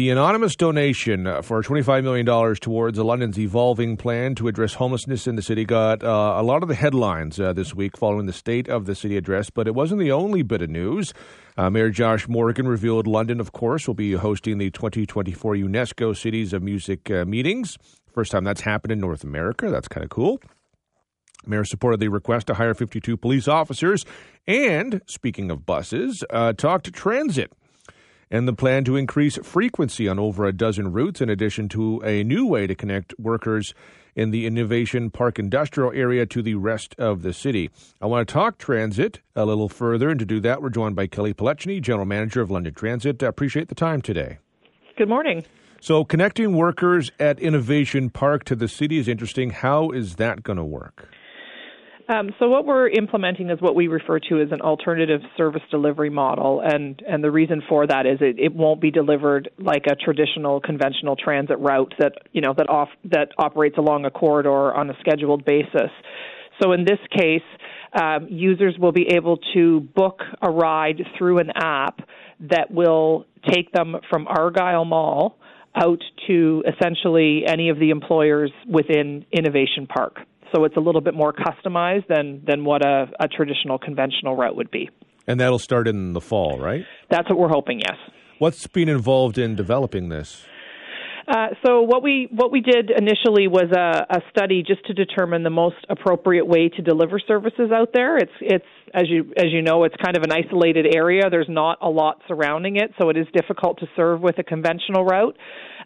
the anonymous donation for $25 million towards London's evolving plan to address homelessness in the city got a lot of the headlines this week following the State of the City address, but it wasn't the only bit of news. Mayor Josh Morgan revealed London, of course, will be hosting the 2024 UNESCO Cities of Music meetings. First time that's happened in North America. That's kind of cool. Mayor supported the request to hire 52 police officers and, speaking of buses, talked transit and the plan to increase frequency on over a dozen routes, in addition to a new way to connect workers in the Innovation Park Industrial Area to the rest of the city. I want to talk transit a little further, and to do that, we're joined by Kelly Paleczny, General Manager of London Transit. I appreciate the time today. Good morning. So connecting workers at Innovation Park to the city is interesting. How is that going to work? So what we're implementing is what we refer to as an alternative service delivery model, and the reason for that is it won't be delivered like a traditional conventional transit route that operates along a corridor on a scheduled basis. So in this case, users will be able to book a ride through an app that will take them from Argyle Mall out to essentially any of the employers within Innovation Park. So it's a little bit more customized than what a traditional conventional route would be. And that'll start in the fall, right? That's what we're hoping, yes. What's been involved in developing this? So what we did initially was a study just to determine the most appropriate way to deliver services out there. It's as you know, it's kind of an isolated area. There's not a lot surrounding it, so it is difficult to serve with a conventional route.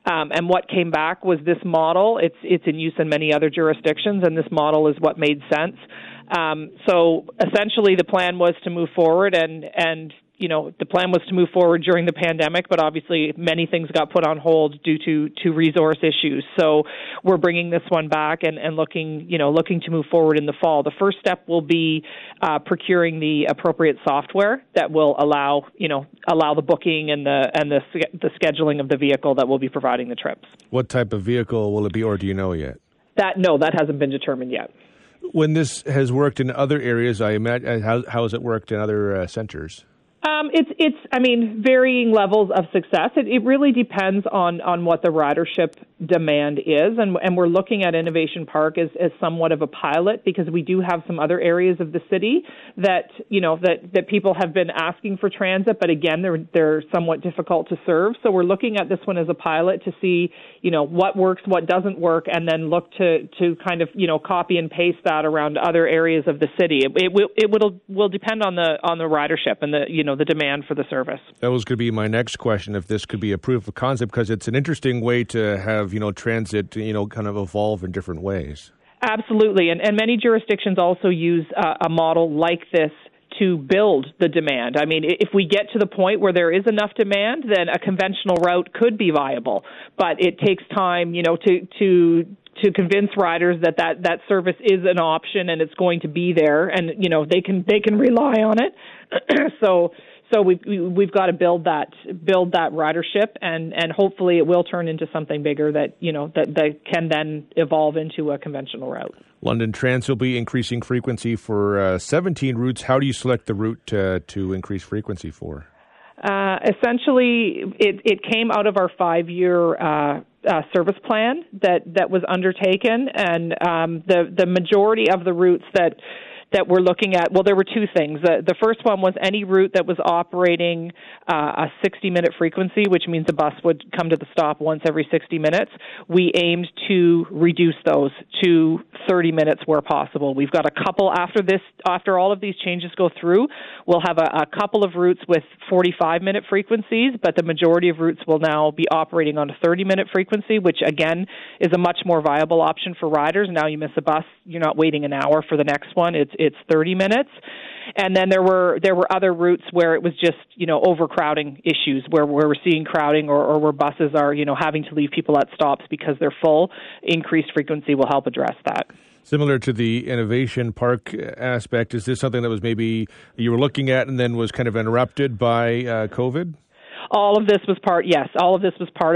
And what came back was this model. It's in use in many other jurisdictions, and this model is what made sense. So essentially, the plan was to move forward and. You know, the plan was to move forward during the pandemic, but obviously many things got put on hold due to resource issues. So we're bringing this one back and looking to move forward in the fall. The first step will be procuring the appropriate software that will allow the booking and the scheduling of the vehicle that will be providing the trips. What type of vehicle will it be, or do you know yet? That hasn't been determined yet. When this has worked in other areas, I imagine, how has it worked in other centers? It's varying levels of success. It really depends on what the ridership demand is. And we're looking at Innovation Park as somewhat of a pilot, because we do have some other areas of the city that people have been asking for transit, but again, they're somewhat difficult to serve. So we're looking at this one as a pilot to see, what works, what doesn't work, and then look to kind of, copy and paste that around other areas of the city. It will depend on the ridership and the demand for the service. That was going to be my next question, if this could be a proof of concept, because it's an interesting way to have, transit, kind of evolve in different ways. Absolutely. And many jurisdictions also use a model like this to build the demand. I mean, if we get to the point where there is enough demand, then a conventional route could be viable. But it takes time, to convince riders that service is an option and it's going to be there, and they can rely on it. So we've got to build that ridership, and hopefully it will turn into something bigger that can then evolve into a conventional route. London Transit will be increasing frequency for 17 routes. How do you select the route to increase frequency for? Essentially, it came out of our 5-year service plan that was undertaken, and the majority of the routes that we're looking at, well, there were two things. The first one was any route that was operating a 60-minute frequency, which means the bus would come to the stop once every 60 minutes. We aimed to reduce those to 30 minutes where possible. We've got a couple after all of these changes go through, we'll have a couple of routes with 45-minute frequencies, but the majority of routes will now be operating on a 30-minute frequency, which, again, is a much more viable option for riders. Now you miss a bus, you're not waiting an hour for the next one. It's 30 minutes. And then there were other routes where it was just, overcrowding issues where we're seeing crowding or where buses are, having to leave people at stops because they're full. Increased frequency will help address that. Similar to the Innovation Park aspect, is this something that was maybe you were looking at and then was kind of interrupted by COVID? All of this was part of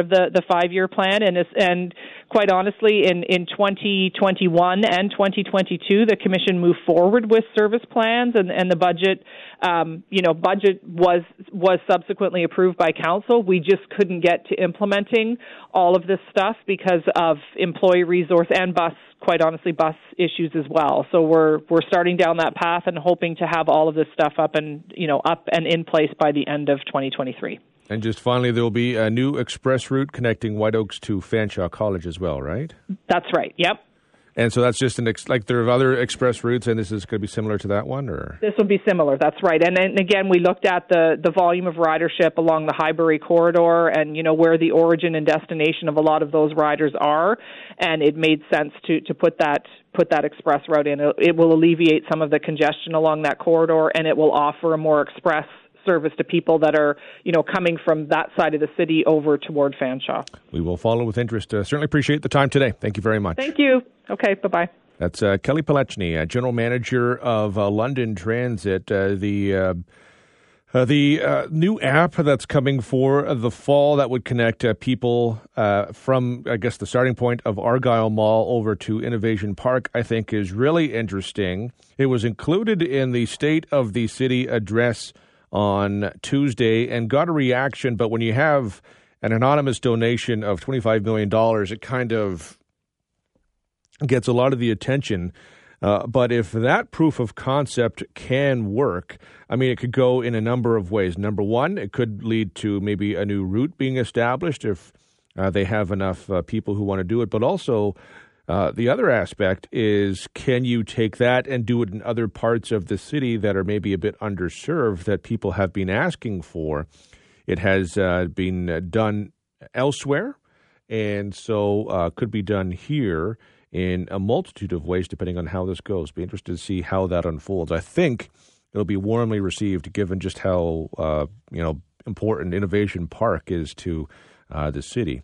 the 5-year plan, and quite honestly, in 2021 and 2022, the Commission moved forward with service plans, and the budget, budget was subsequently approved by Council. We just couldn't get to implementing all of this stuff because of employee resource and bus, quite honestly, bus issues as well. So we're starting down that path and hoping to have all of this stuff up and in place by the end of 2023. And just finally, there will be a new express route connecting White Oaks to Fanshawe College as well, right? That's right, yep. And so that's just like there are other express routes, and this is going to be similar to that one? Or this will be similar, that's right. And again, we looked at the volume of ridership along the Highbury Corridor and, where the origin and destination of a lot of those riders are, and it made sense to put that express route in. It will alleviate some of the congestion along that corridor, and it will offer a more express service to people that are, coming from that side of the city over toward Fanshawe. We will follow with interest. Certainly appreciate the time today. Thank you very much. Thank you. Okay, bye-bye. That's Kelly Paleczny, General Manager of London Transit. The new app that's coming for the fall that would connect people from, I guess, the starting point of Argyle Mall over to Innovation Park, I think is really interesting. It was included in the State of the City address on Tuesday and got a reaction, but when you have an anonymous donation of $25 million, it kind of gets a lot of the attention. But if that proof of concept can work, I mean, it could go in a number of ways. Number one, it could lead to maybe a new route being established if they have enough people who want to do it. But also, the other aspect is, can you take that and do it in other parts of the city that are maybe a bit underserved that people have been asking for? It has been done elsewhere, and so could be done here in a multitude of ways, depending on how this goes. Be interested to see how that unfolds. I think it'll be warmly received, given just how important Innovation Park is to the city.